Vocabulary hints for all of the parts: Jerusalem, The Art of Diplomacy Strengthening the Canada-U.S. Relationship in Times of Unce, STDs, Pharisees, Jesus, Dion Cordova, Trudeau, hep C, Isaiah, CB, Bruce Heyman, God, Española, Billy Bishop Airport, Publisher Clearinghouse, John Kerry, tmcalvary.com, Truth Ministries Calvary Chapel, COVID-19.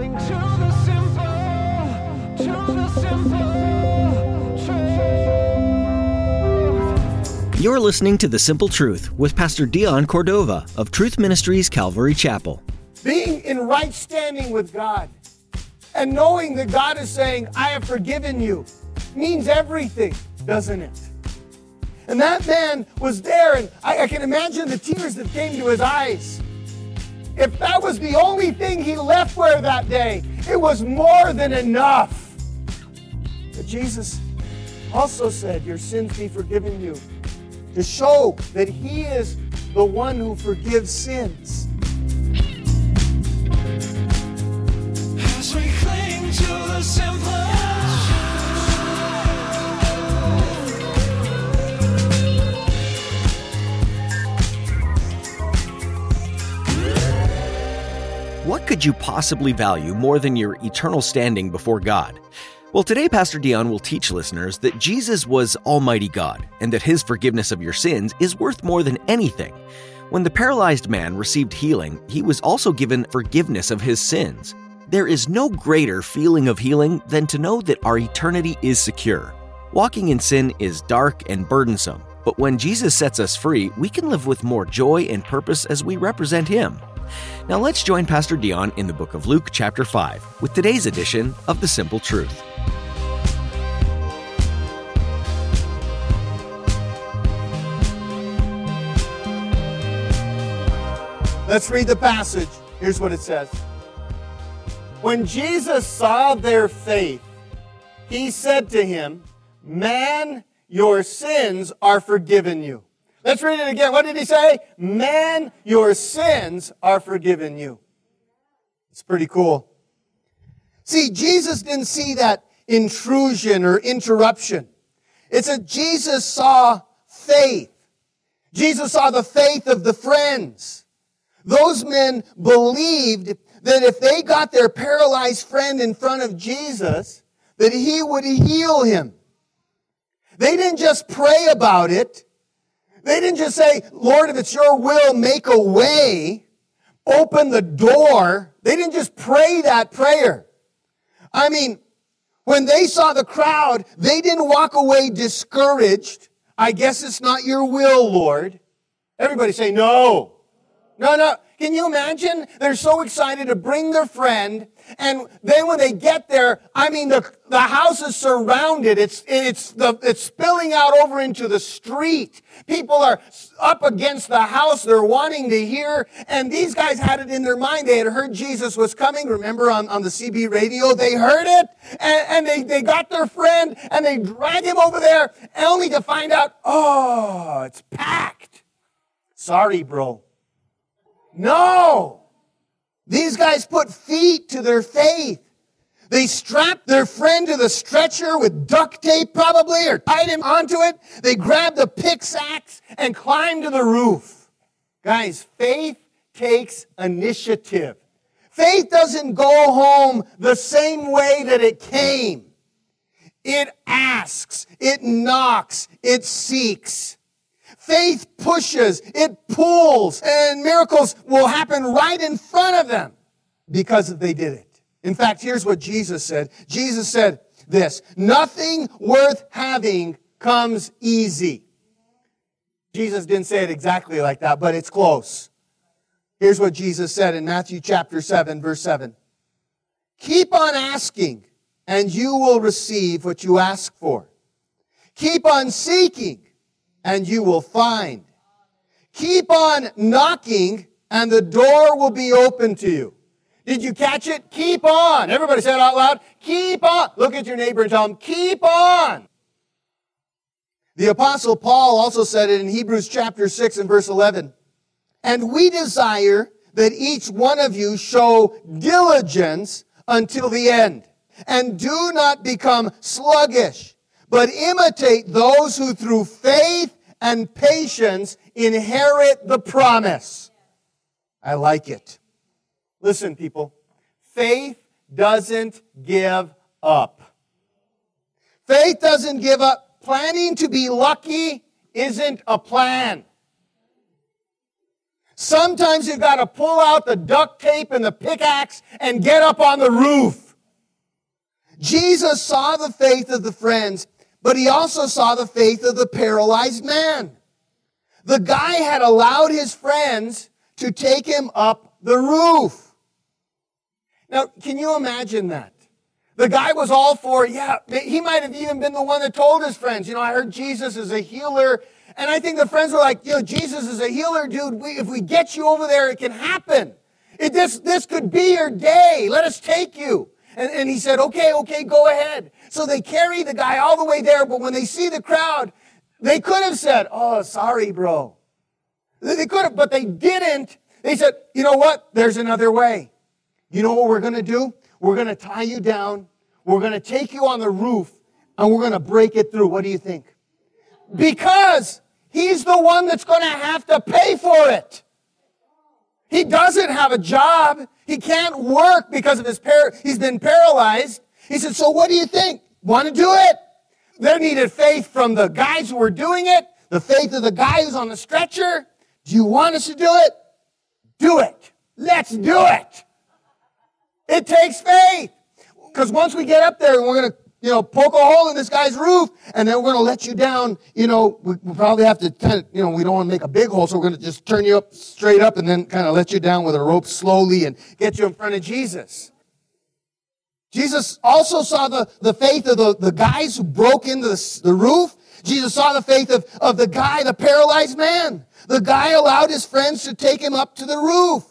Sing to the simple truth. You're listening to The Simple Truth with Pastor Dion Cordova of Truth Ministries Calvary Chapel. Being in right standing with God and knowing that God is saying, I have forgiven you, means everything, doesn't it? And that man was there, and I can imagine the tears that came to his eyes. If that was the only thing he left where that day, it was more than enough. But Jesus also said, your sins be forgiven you, to show that he is the one who forgives sins. As we cling to the simple. What could you possibly value more than your eternal standing before God? Well, today Pastor Dion will teach listeners that Jesus was Almighty God and that his forgiveness of your sins is worth more than anything. When the paralyzed man received healing, he was also given forgiveness of his sins. There is no greater feeling of healing than to know that our eternity is secure. Walking in sin is dark and burdensome, but when Jesus sets us free, we can live with more joy and purpose as we represent him. Now let's join Pastor Dion in the book of Luke, chapter 5, with today's edition of The Simple Truth. Let's read the passage. Here's what it says. When Jesus saw their faith, he said to him, Man, your sins are forgiven you. Let's read it again. What did he say? Man, your sins are forgiven you. It's pretty cool. See, Jesus didn't see that intrusion or interruption. It's that Jesus saw faith. Jesus saw the faith of the friends. Those men believed that if they got their paralyzed friend in front of Jesus, that he would heal him. They didn't just pray about it. They didn't just say, Lord, if it's your will, make a way, open the door. They didn't just pray that prayer. I mean, when they saw the crowd, they didn't walk away discouraged. I guess it's not your will, Lord. Everybody say, no. No. Can you imagine? They're so excited to bring their friend. And then when they get there, I mean, the house is surrounded. It's spilling out over into the street. People are up against the house. They're wanting to hear. And these guys had it in their mind. They had heard Jesus was coming. Remember on the CB radio, they heard it. And they got their friend and they dragged him over there only to find out, oh, it's packed. Sorry, bro. No. These guys put feet to their faith. They strapped their friend to the stretcher with duct tape probably, or tied him onto it. They grabbed the pickaxe and climbed to the roof. Guys, faith takes initiative. Faith doesn't go home the same way that it came. It asks, it knocks, it seeks. Faith pushes, it pulls, and miracles will happen right in front of them because they did it. In fact, here's what Jesus said. Jesus said this, nothing worth having comes easy. Jesus didn't say it exactly like that, but it's close. Here's what Jesus said in Matthew chapter 7, verse 7. Keep on asking, and you will receive what you ask for. Keep on seeking, and you will find. Keep on knocking, and the door will be open to you. Did you catch it? Keep on. Everybody say it out loud. Keep on. Look at your neighbor and tell him, keep on. The Apostle Paul also said it in Hebrews chapter 6 and verse 11. And we desire that each one of you show diligence until the end, and do not become sluggish, but imitate those who through faith and patience inherit the promise. I like it. Listen, people. Faith doesn't give up. Faith doesn't give up. Planning to be lucky isn't a plan. Sometimes you've got to pull out the duct tape and the pickaxe and get up on the roof. Jesus saw the faith of the friends, but he also saw the faith of the paralyzed man. The guy had allowed his friends to take him up the roof. Now, can you imagine that? The guy was all for, he might have even been the one that told his friends, I heard Jesus is a healer. And I think the friends were like, Jesus is a healer, dude. If we get you over there, it can happen. This could be your day. Let us take you. And he said, okay, go ahead. So they carry the guy all the way there. But when they see the crowd, they could have said, oh, sorry, bro. They could have, but they didn't. They said, you know what? There's another way. You know what we're going to do? We're going to tie you down. We're going to take you on the roof. And we're going to break it through. What do you think? Because he's the one that's going to have to pay for it. He doesn't have a job. He can't work because of he's been paralyzed. He said, so what do you think? Want to do it? There needed faith from the guys who were doing it, the faith of the guy who's on the stretcher. Do you want us to do it? Do it. Let's do it. It takes faith. Because once we get up there, we're going to poke a hole in this guy's roof, and then we're going to let you down. We probably have to, we don't want to make a big hole, so we're going to just turn you up straight up and then kind of let you down with a rope slowly and get you in front of Jesus. Jesus also saw the faith of the guys who broke into the roof. Jesus saw the faith of the guy, the paralyzed man. The guy allowed his friends to take him up to the roof.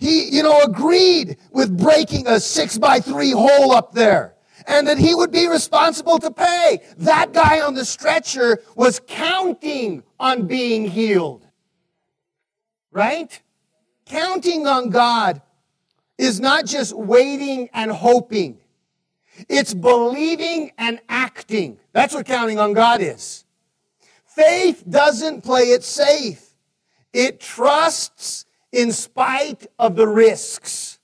He, agreed with breaking a 6x3 hole up there, and that he would be responsible to pay. That guy on the stretcher was counting on being healed. Right? Counting on God is not just waiting and hoping. It's believing and acting. That's what counting on God is. Faith doesn't play it safe. It trusts in spite of the risks.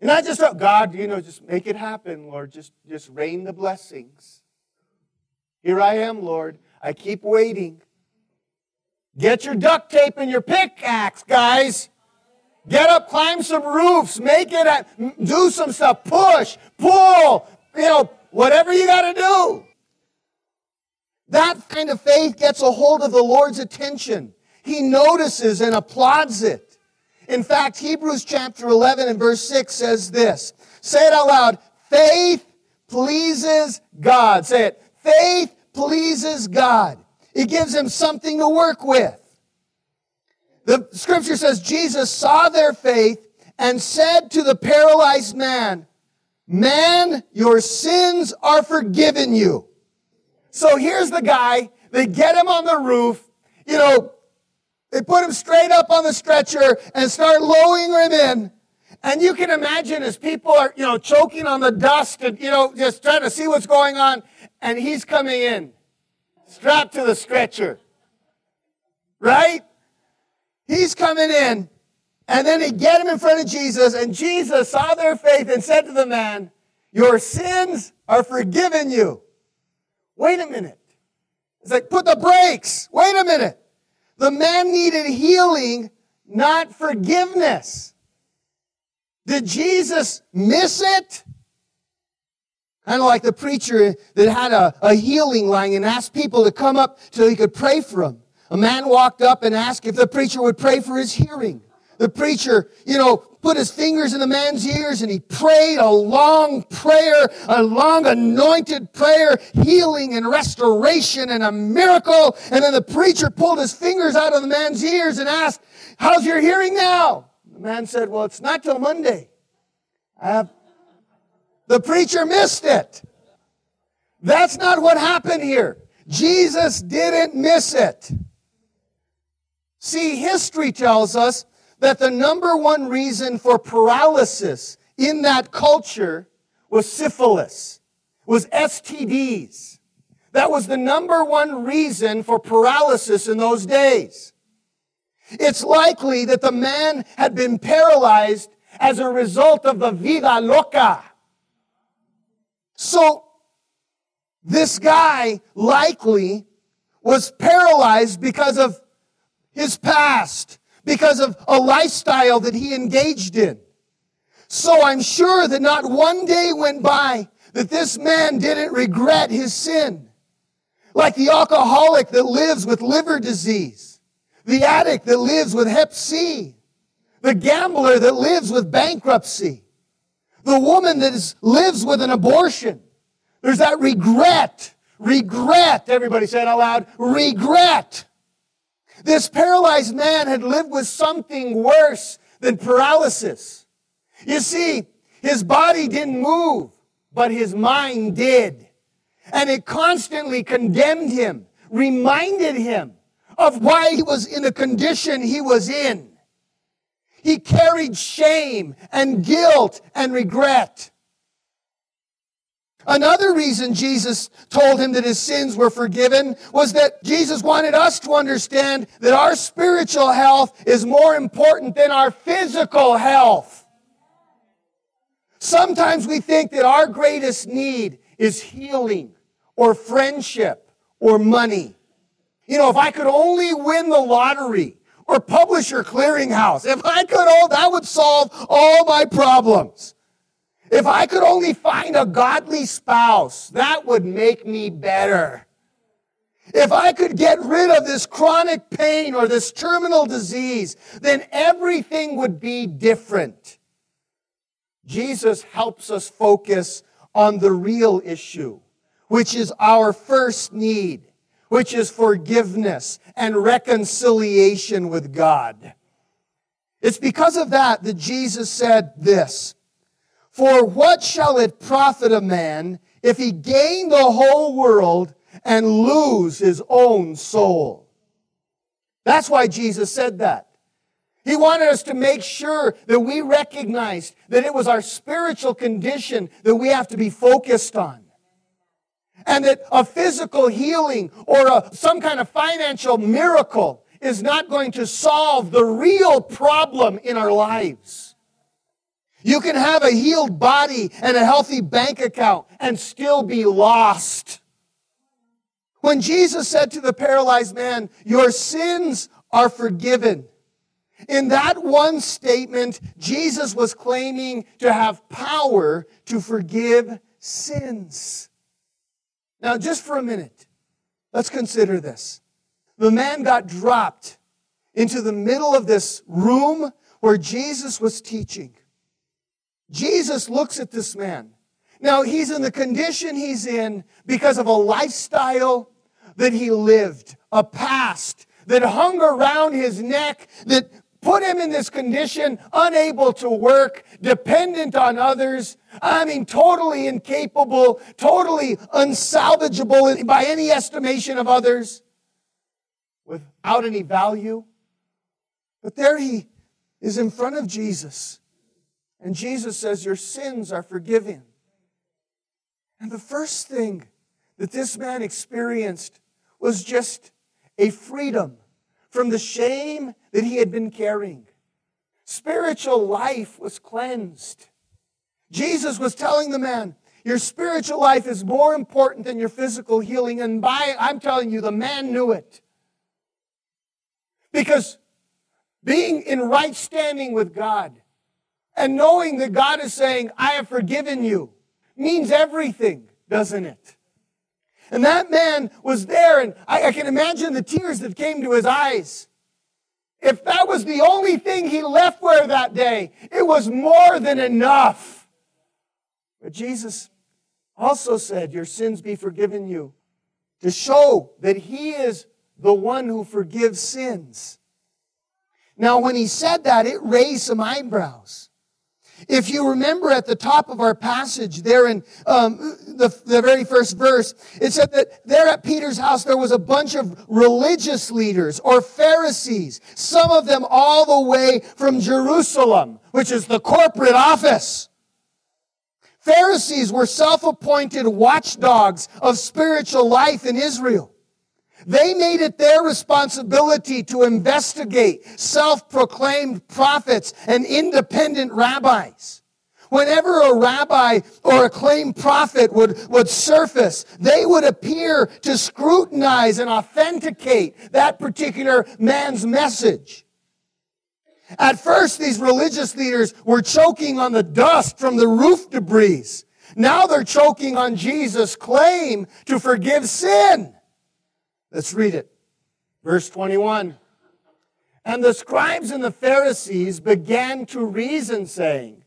And I just thought, God, just make it happen, Lord. Just rain the blessings. Here I am, Lord. I keep waiting. Get your duct tape and your pickaxe, guys. Get up, climb some roofs, make it, do some stuff, push, pull, whatever you got to do. That kind of faith gets a hold of the Lord's attention. He notices and applauds it. In fact, Hebrews chapter 11 and verse 6 says this. Say it out loud. Faith pleases God. Say it. Faith pleases God. It gives him something to work with. The scripture says, Jesus saw their faith and said to the paralyzed man, "Man, your sins are forgiven you." So here's the guy. They get him on the roof. They put him straight up on the stretcher and start lowering him in. And you can imagine as people are, choking on the dust and, just trying to see what's going on. And he's coming in, strapped to the stretcher. Right? He's coming in. And then they get him in front of Jesus. And Jesus saw their faith and said to the man, "Your sins are forgiven you." Wait a minute. It's like, put the brakes. Wait a minute. The man needed healing, not forgiveness. Did Jesus miss it? Kind of like the preacher that had a healing line and asked people to come up so he could pray for him. A man walked up and asked if the preacher would pray for his hearing. The preacher, put his fingers in the man's ears and he prayed a long prayer, a long anointed prayer, healing and restoration and a miracle. And then the preacher pulled his fingers out of the man's ears and asked, "How's your hearing now?" The man said, "Well, it's not till Monday." The preacher missed it. That's not what happened here. Jesus didn't miss it. See, history tells us that the number one reason for paralysis in that culture was syphilis, was STDs. That was the number one reason for paralysis in those days. It's likely that the man had been paralyzed as a result of the vida loca. So this guy likely was paralyzed because of his past, because of a lifestyle that he engaged in. So I'm sure that not one day went by that this man didn't regret his sin. Like the alcoholic that lives with liver disease, the addict that lives with hep C, the gambler that lives with bankruptcy, the woman that lives with an abortion. There's that regret. Regret. Everybody say it out loud. Regret. This paralyzed man had lived with something worse than paralysis. You see, his body didn't move, but his mind did. And it constantly condemned him, reminded him of why he was in the condition he was in. He carried shame and guilt and regret. Another reason Jesus told him that his sins were forgiven was that Jesus wanted us to understand that our spiritual health is more important than our physical health. Sometimes we think that our greatest need is healing or friendship or money. You know, if I could only win the lottery or Publisher Clearinghouse, if I could, that would solve all my problems. If I could only find a godly spouse, that would make me better. If I could get rid of this chronic pain or this terminal disease, then everything would be different. Jesus helps us focus on the real issue, which is our first need, which is forgiveness and reconciliation with God. It's because of that that Jesus said this, "For what shall it profit a man if he gain the whole world and lose his own soul?" That's why Jesus said that. He wanted us to make sure that we recognized that it was our spiritual condition that we have to be focused on. And that a physical healing or some kind of financial miracle is not going to solve the real problem in our lives. You can have a healed body and a healthy bank account and still be lost. When Jesus said to the paralyzed man, "Your sins are forgiven," in that one statement, Jesus was claiming to have power to forgive sins. Now, just for a minute, let's consider this. The man got dropped into the middle of this room where Jesus was teaching. Jesus looks at this man. Now, he's in the condition he's in because of a lifestyle that he lived, a past that hung around his neck, that put him in this condition, unable to work, dependent on others. I mean, totally incapable, totally unsalvageable by any estimation of others, without any value. But there he is in front of Jesus. And Jesus says, "Your sins are forgiven." And the first thing that this man experienced was just a freedom from the shame that he had been carrying. Spiritual life was cleansed. Jesus was telling the man, your spiritual life is more important than your physical healing. And I'm telling you, the man knew it. Because being in right standing with God and knowing that God is saying, "I have forgiven you," means everything, doesn't it? And that man was there, and I can imagine the tears that came to his eyes. If that was the only thing he left where that day, it was more than enough. But Jesus also said, "Your sins be forgiven you," to show that he is the one who forgives sins. Now, when he said that, it raised some eyebrows. If you remember at the top of our passage there in the very first verse, it said that there at Peter's house there was a bunch of religious leaders or Pharisees, some of them all the way from Jerusalem, which is the corporate office. Pharisees were self-appointed watchdogs of spiritual life in Israel. They made it their responsibility to investigate self-proclaimed prophets and independent rabbis. Whenever a rabbi or a claimed prophet would surface, they would appear to scrutinize and authenticate that particular man's message. At first, these religious leaders were choking on the dust from the roof debris. Now they're choking on Jesus' claim to forgive sin. Let's read it. Verse 21. And the scribes and the Pharisees began to reason, saying,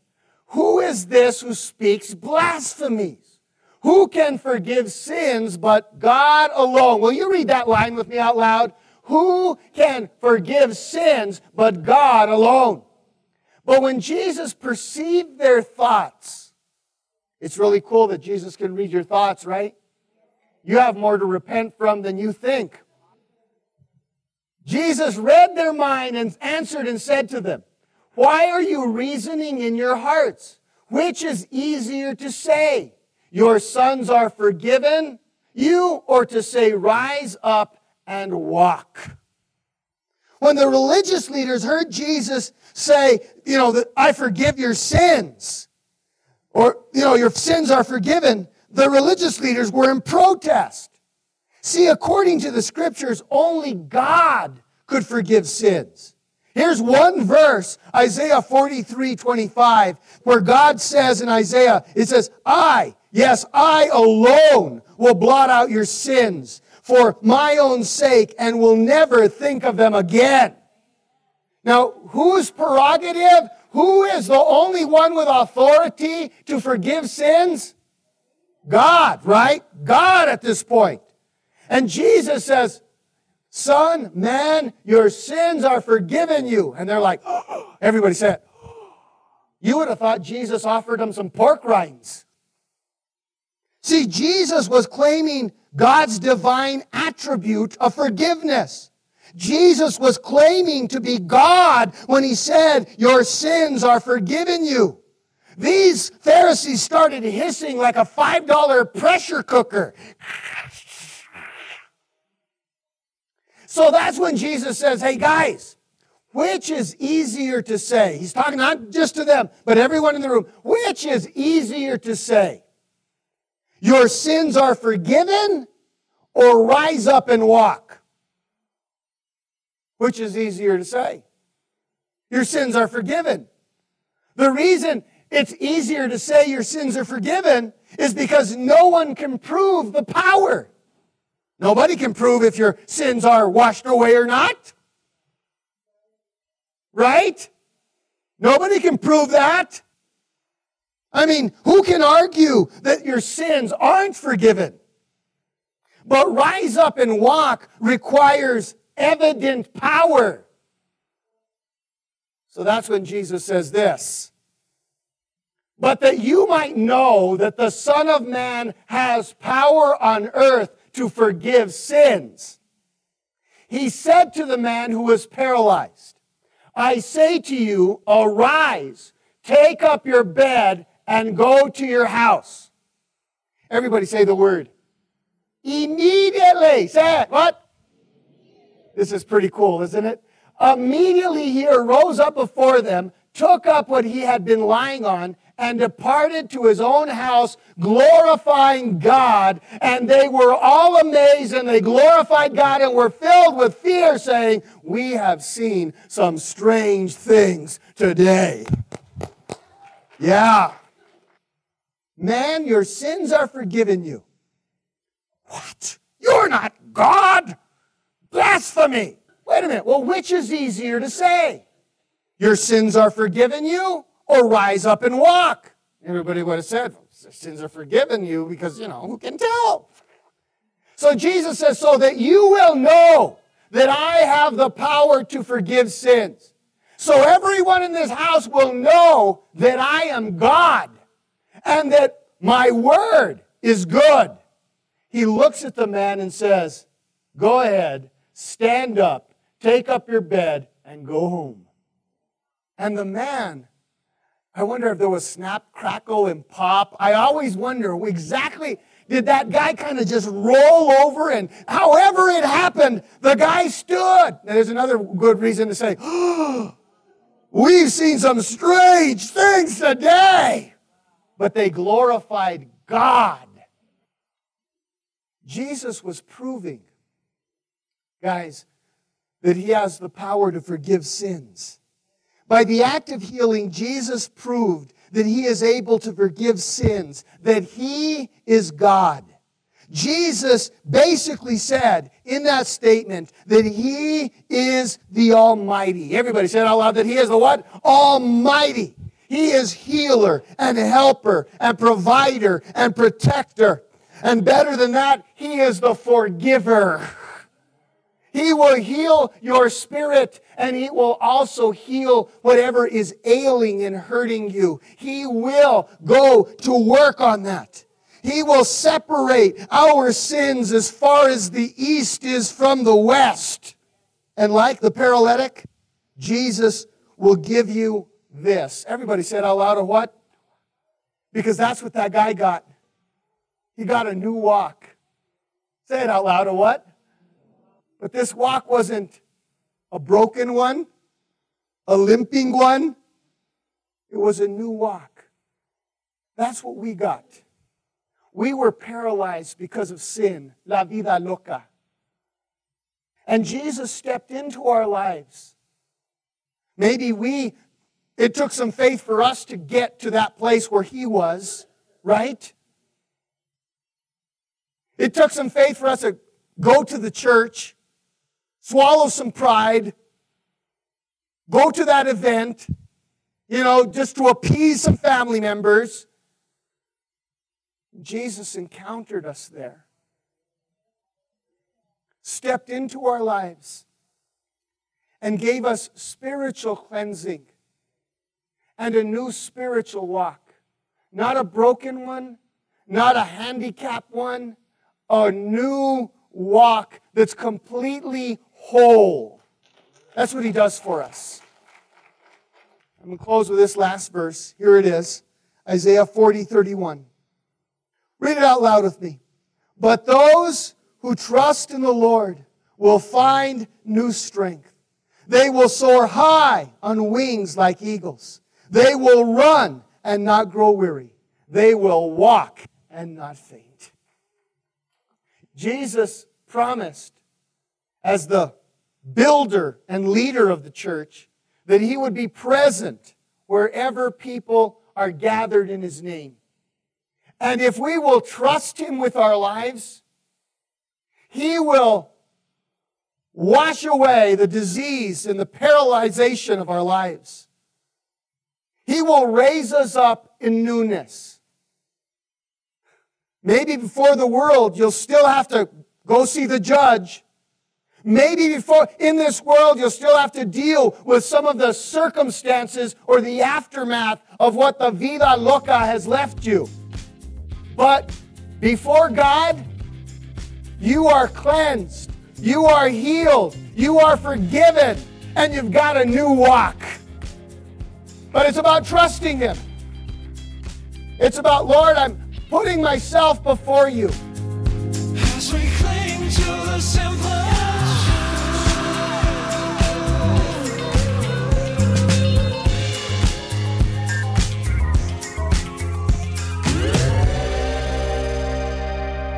who is this who speaks blasphemies? Who can forgive sins but God alone? Will you read that line with me out loud? Who can forgive sins but God alone? But when Jesus perceived their thoughts, it's really cool that Jesus can read your thoughts, right? You have more to repent from than you think. Jesus read their mind and answered and said to them, why are you reasoning in your hearts? Which is easier to say, your sins are forgiven you, or to say, rise up and walk? When the religious leaders heard Jesus say, that I forgive your sins, or, your sins are forgiven, the religious leaders were in protest. See, according to the scriptures, only God could forgive sins. Here's one verse, Isaiah 43:25, where God says in Isaiah, it says, I alone will blot out your sins for my own sake, and will never think of them again. Now, whose prerogative? Who is the only one with authority to forgive sins? God, right? God at this point. And Jesus says, son, man, your sins are forgiven you. And they're like, oh. Everybody said, oh. You would have thought Jesus offered them some pork rinds. See, Jesus was claiming God's divine attribute of forgiveness. Jesus was claiming to be God when he said, your sins are forgiven you. These Pharisees started hissing like a $5 pressure cooker. So that's when Jesus says, hey guys, which is easier to say? He's talking not just to them, but everyone in the room. Which is easier to say? Your sins are forgiven, or rise up and walk? Which is easier to say? Your sins are forgiven. The reason it's easier to say your sins are forgiven is because no one can prove the power. Nobody can prove if your sins are washed away or not. Right? Nobody can prove that. I mean, who can argue that your sins aren't forgiven? But rise up and walk requires evident power. So that's when Jesus says this. But that you might know that the Son of Man has power on earth to forgive sins. He said to the man who was paralyzed, I say to you, arise, take up your bed, and go to your house. Everybody say the word. Immediately. Say it. What? This is pretty cool, isn't it? Immediately he arose up before them, took up what he had been lying on, and departed to his own house, glorifying God. And they were all amazed, and they glorified God, and were filled with fear, saying, we have seen some strange things today. Yeah. Man, your sins are forgiven you. What? You're not God? Blasphemy. Wait a minute. Well, which is easier to say? Your sins are forgiven you, or rise up and walk? Everybody would have said, sins are forgiven you, because, who can tell? So Jesus says, so that you will know that I have the power to forgive sins. So everyone in this house will know that I am God, and that my word is good. He looks at the man and says, go ahead, stand up, take up your bed, and go home. And the man, I wonder if there was snap, crackle, and pop. I always wonder exactly, did that guy kind of just roll over? And however it happened, the guy stood. Now there's another good reason to say, oh, we've seen some strange things today. But they glorified God. Jesus was proving, guys, that he has the power to forgive sins. By the act of healing, Jesus proved that he is able to forgive sins, that he is God. Jesus basically said in that statement that he is the Almighty. Everybody said out loud that he is the what? Almighty. He is healer and helper and provider and protector. And better than that, he is the forgiver. He will heal your spirit, and he will also heal whatever is ailing and hurting you. He will go to work on that. He will separate our sins as far as the east is from the west. And like the paralytic, Jesus will give you this. Everybody said out loud, a what? Because that's what that guy got. He got a new walk. Say it out loud, a what? But this walk wasn't a broken one, a limping one. It was a new walk. That's what we got. We were paralyzed because of sin, la vida loca. And Jesus stepped into our lives. Maybe it took some faith for us to get to that place where he was, right? It took some faith for us to go to the church, swallow some pride, go to that event, just to appease some family members. Jesus encountered us there, stepped into our lives, and gave us spiritual cleansing and a new spiritual walk. Not a broken one, not a handicapped one, a new walk that's completely whole. That's what he does for us. I'm going to close with this last verse. Here it is, Isaiah 40:31. Read it out loud with me. But those who trust in the Lord will find new strength. They will soar high on wings like eagles. They will run and not grow weary. They will walk and not faint. Jesus promised, as the builder and leader of the church, that he would be present wherever people are gathered in his name. And if we will trust him with our lives, he will wash away the disease and the paralyzation of our lives. He will raise us up in newness. Maybe before the world, you'll still have to go see the judge. Maybe in this world, you'll still have to deal with some of the circumstances or the aftermath of what the vida loca has left you. But before God, you are cleansed, you are healed, you are forgiven, and you've got a new walk. But it's about trusting him. It's about, Lord, I'm putting myself before you. As we cling to the simple.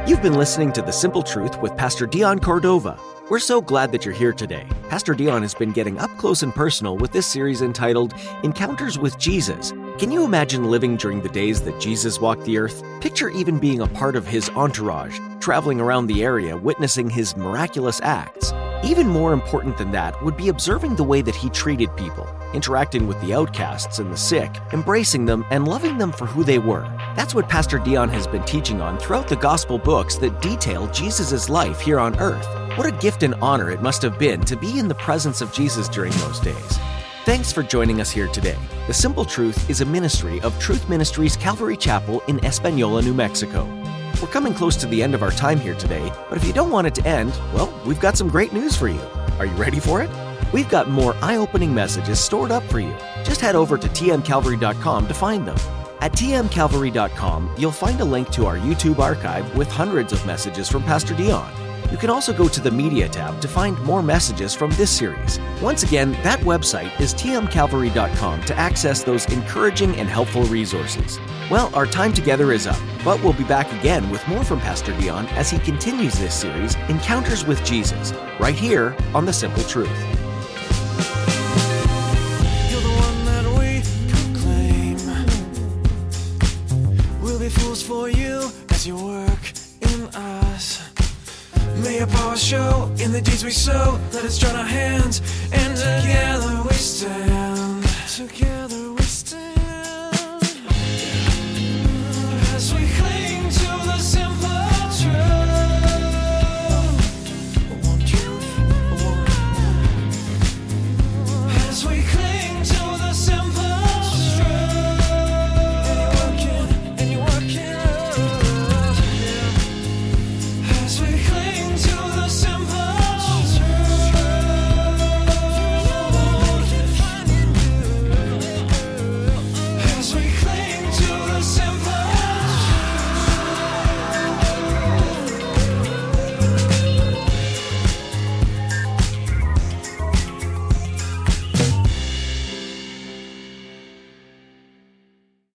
You've been listening to The Simple Truth with Pastor Dion Cordova. We're so glad that you're here today. Pastor Dion has been getting up close and personal with this series entitled Encounters with Jesus. Can you imagine living during the days that Jesus walked the earth? Picture even being a part of his entourage, traveling around the area witnessing his miraculous acts. Even more important than that would be observing the way that he treated people, interacting with the outcasts and the sick, embracing them and loving them for who they were. That's what Pastor Dion has been teaching on throughout the gospel books that detail Jesus' life here on earth. What a gift and honor it must have been to be in the presence of Jesus during those days. Thanks for joining us here today. The Simple Truth is a ministry of Truth Ministries Calvary Chapel in Española, New Mexico. We're coming close to the end of our time here today, but if you don't want it to end, well, we've got some great news for you. Are you ready for it? We've got more eye-opening messages stored up for you. Just head over to tmcalvary.com to find them. At tmcalvary.com, you'll find a link to our YouTube archive with hundreds of messages from Pastor Dion. You can also go to the Media tab to find more messages from this series. Once again, that website is tmcalvary.com to access those encouraging and helpful resources. Well, our time together is up, but we'll be back again with more from Pastor Dion as he continues this series, Encounters with Jesus, right here on The Simple Truth. grateful's for you as you work in us. May your power show in the deeds we sow. Let us join our hands and together we stand. Together we